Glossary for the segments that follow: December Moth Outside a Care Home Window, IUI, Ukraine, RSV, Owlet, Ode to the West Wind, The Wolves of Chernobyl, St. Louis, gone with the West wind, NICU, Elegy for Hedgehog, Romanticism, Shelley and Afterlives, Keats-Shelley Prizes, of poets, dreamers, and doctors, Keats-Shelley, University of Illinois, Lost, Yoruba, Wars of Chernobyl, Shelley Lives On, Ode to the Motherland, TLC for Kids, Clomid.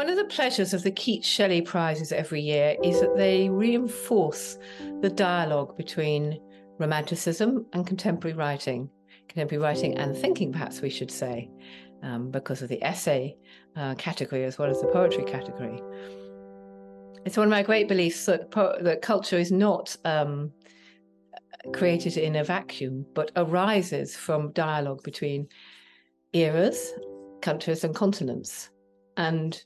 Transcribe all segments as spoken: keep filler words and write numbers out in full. One of the pleasures of the Keats-Shelley Prizes every year is that they reinforce the dialogue between Romanticism and contemporary writing, contemporary writing and thinking, perhaps we should say, um, because of the essay uh, category as well as the poetry category. It's one of my great beliefs that, po- that culture is not um, created in a vacuum, but arises from dialogue between eras, countries and continents. And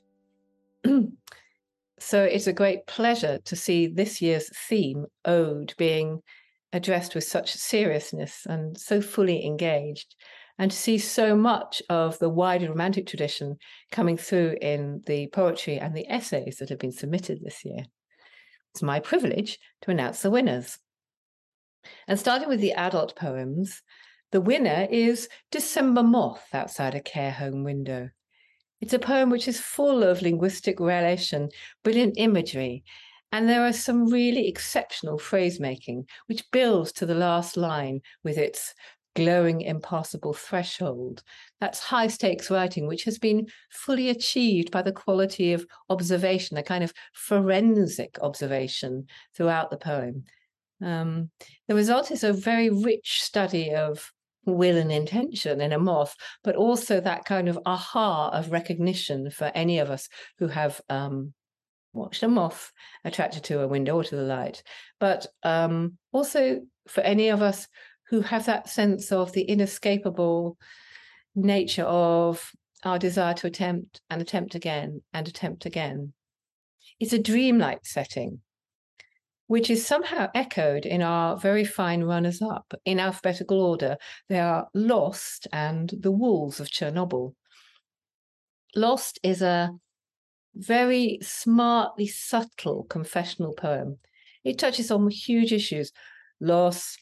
so it's a great pleasure to see this year's theme, Ode, being addressed with such seriousness and so fully engaged, and to see so much of the wider Romantic tradition coming through in the poetry and the essays that have been submitted this year. It's my privilege to announce the winners. And starting with the adult poems, the winner is December Moth Outside a Care Home Window. It's a poem which is full of linguistic relation, brilliant imagery, and there are some really exceptional phrase-making, which builds to the last line with its glowing, impassable threshold. That's high-stakes writing, which has been fully achieved by the quality of observation, a kind of forensic observation throughout the poem. Um, the result is a very rich study of will and intention in a moth, but also that kind of aha of recognition for any of us who have um, watched a moth attracted to a window or to the light, but um, also for any of us who have that sense of the inescapable nature of our desire to attempt and attempt again and attempt again. It's a dreamlike setting, which is somehow echoed in our very fine runners-up. In alphabetical order, they are Lost and The Wolves of Chernobyl. Lost is a very smartly subtle confessional poem. It touches on huge issues, loss,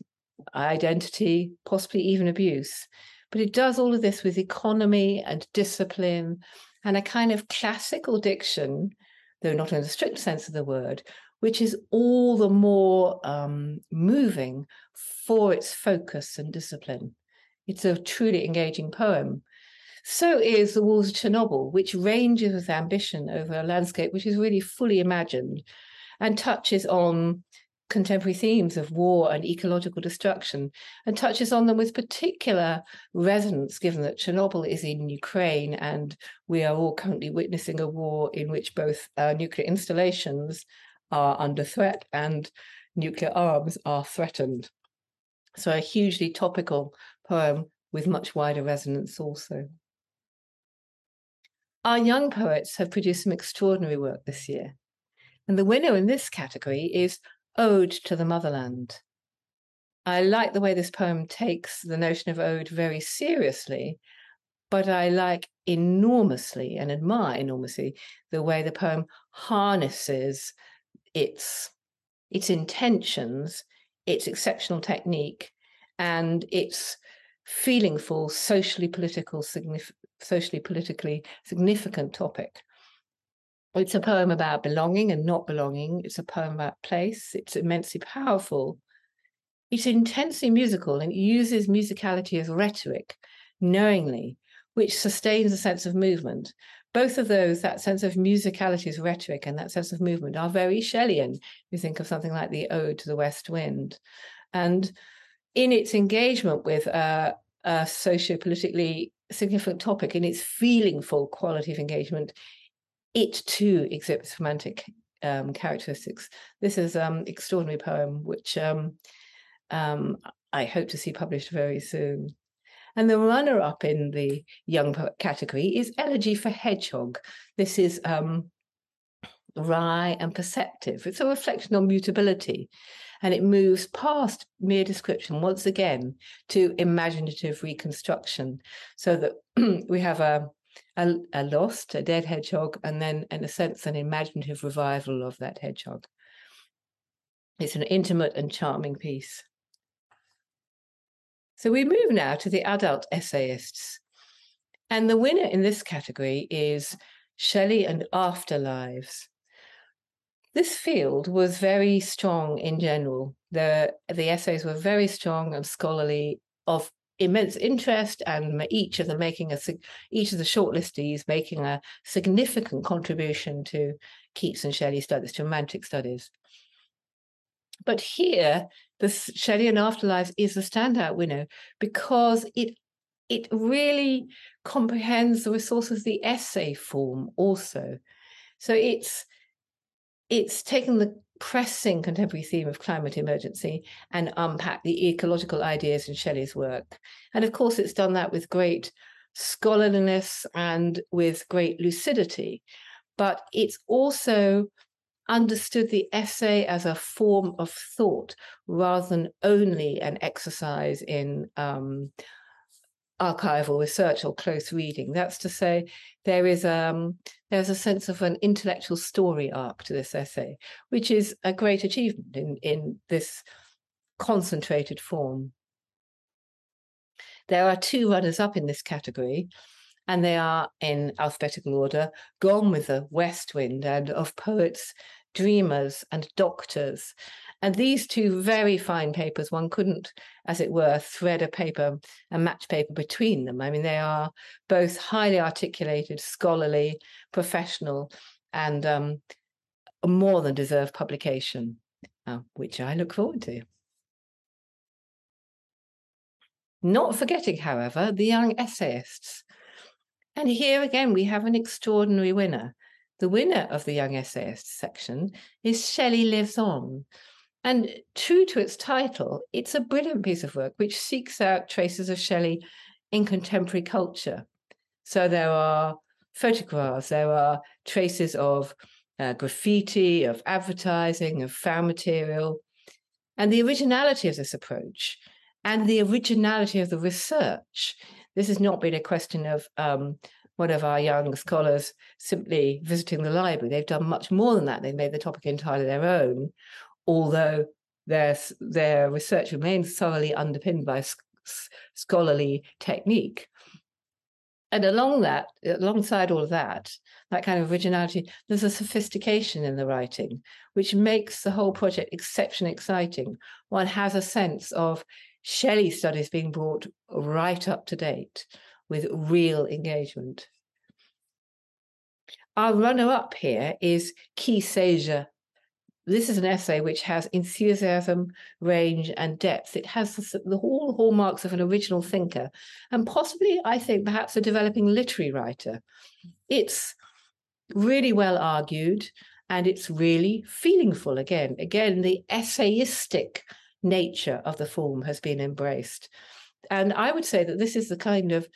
identity, possibly even abuse. But it does all of this with economy and discipline and a kind of classical diction, though not in the strict sense of the word, which is all the more um, moving for its focus and discipline. It's a truly engaging poem. So is The Wars of Chernobyl, which ranges with ambition over a landscape which is really fully imagined and touches on contemporary themes of war and ecological destruction, and touches on them with particular resonance, given that Chernobyl is in Ukraine and we are all currently witnessing a war in which both uh, nuclear installations are under threat and nuclear arms are threatened. So a hugely topical poem with much wider resonance also. Our young poets have produced some extraordinary work this year. And the winner in this category is Ode to the Motherland. I like the way this poem takes the notion of ode very seriously, but I like enormously and admire enormously the way the poem harnesses its its intentions, its exceptional technique, and its feeling for socially political signif- socially politically significant topic. It's a poem about belonging and not belonging. It's a poem about place. It's immensely powerful. It's intensely musical, and it uses musicality as rhetoric knowingly, which sustains a sense of movement. Both of those, that sense of musicality as rhetoric and that sense of movement, are very Shelleyan. You think of something like the Ode to the West Wind. And in its engagement with uh, a socio-politically significant topic, in its feelingful quality of engagement, it too exhibits romantic um, characteristics. This is an um, extraordinary poem, which um, um, I hope to see published very soon. And the runner-up in the young poet category is Elegy for Hedgehog. This is um, wry and perceptive. It's a reflection on mutability, and it moves past mere description, once again, to imaginative reconstruction, so that we have a, a, a lost, a dead hedgehog, and then, in a sense, an imaginative revival of that hedgehog. It's an intimate and charming piece. So we move now to the adult essayists. And the winner in this category is Shelley and Afterlives. This field was very strong in general. The, the essays were very strong and scholarly of immense interest, and each of them making a each of the shortlistees making a significant contribution to Keats and Shelley studies, to Romantic studies. But here, the Shelley and Afterlives is the standout window because it it really comprehends the resources of the essay form also. So it's it's taken the pressing contemporary theme of climate emergency and unpacked the ecological ideas in Shelley's work. And of course, it's done that with great scholarliness and with great lucidity. But it's also understood the essay as a form of thought rather than only an exercise in um, archival research or close reading. That's to say, there is um, there's a sense of an intellectual story arc to this essay, which is a great achievement in, in this concentrated form. There are two runners-up in this category, and they are, in alphabetical order, Gone with the West Wind and Of Poets, Dreamers, and Doctors. And these two very fine papers, one couldn't, as it were, thread a paper, a match paper between them. I mean, they are both highly articulated, scholarly, professional, and um, more than deserve publication, uh, which I look forward to. Not forgetting, however, the young essayists. And here again, we have an extraordinary winner. The winner of the Young Essayist section is Shelley Lives On. And true to its title, it's a brilliant piece of work which seeks out traces of Shelley in contemporary culture. So there are photographs, there are traces of uh, graffiti, of advertising, of found material. And the originality of this approach and the originality of the research. This has not been a question of um, one of our young scholars simply visiting the library. They've done much more than that. They've made the topic entirely their own, although their, their research remains thoroughly underpinned by scholarly technique. And along that, alongside all of that, that kind of originality, there's a sophistication in the writing, which makes the whole project exceptionally exciting. One has a sense of Shelley studies being brought right up to date with real engagement. Our runner-up here is Keats-Shelley. This is an essay which has enthusiasm, range, and depth. It has the, the whole hallmarks of an original thinker, and possibly, I think, perhaps a developing literary writer. It's really well argued, and it's really feelingful again. Again, the essayistic nature of the form has been embraced. And I would say that this is the kind of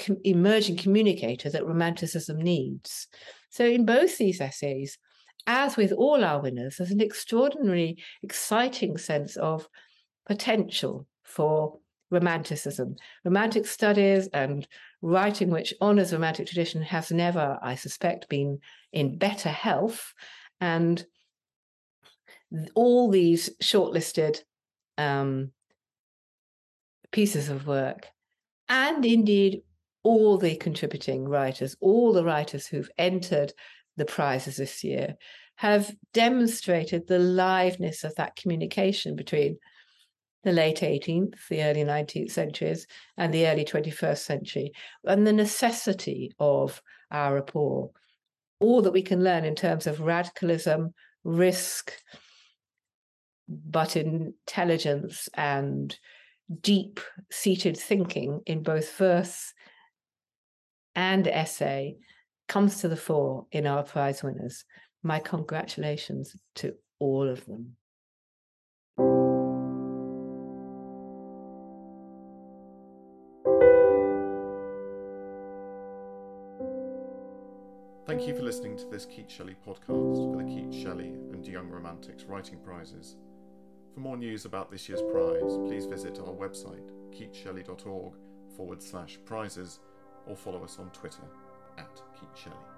com- emerging communicator that Romanticism needs. So in both these essays, as with all our winners, there's an extraordinary, exciting sense of potential for Romanticism. Romantic studies and writing which honours Romantic tradition has never, I suspect, been in better health. And all these shortlisted Um, pieces of work, and indeed all the contributing writers, all the writers who've entered the prizes this year, have demonstrated the liveness of that communication between the late eighteenth, the early nineteenth centuries, and the early twenty-first century, and the necessity of our rapport. All that we can learn in terms of radicalism, risk, but intelligence and deep-seated thinking in both verse and essay comes to the fore in our prize winners. My congratulations to all of them. Thank you for listening to this Keats-Shelley podcast for the Keats-Shelley and Young Romantics Writing Prizes. For more news about this year's prize, please visit our website, keats shelley dot org forward slash prizes, or follow us on Twitter at Keats-Shelley.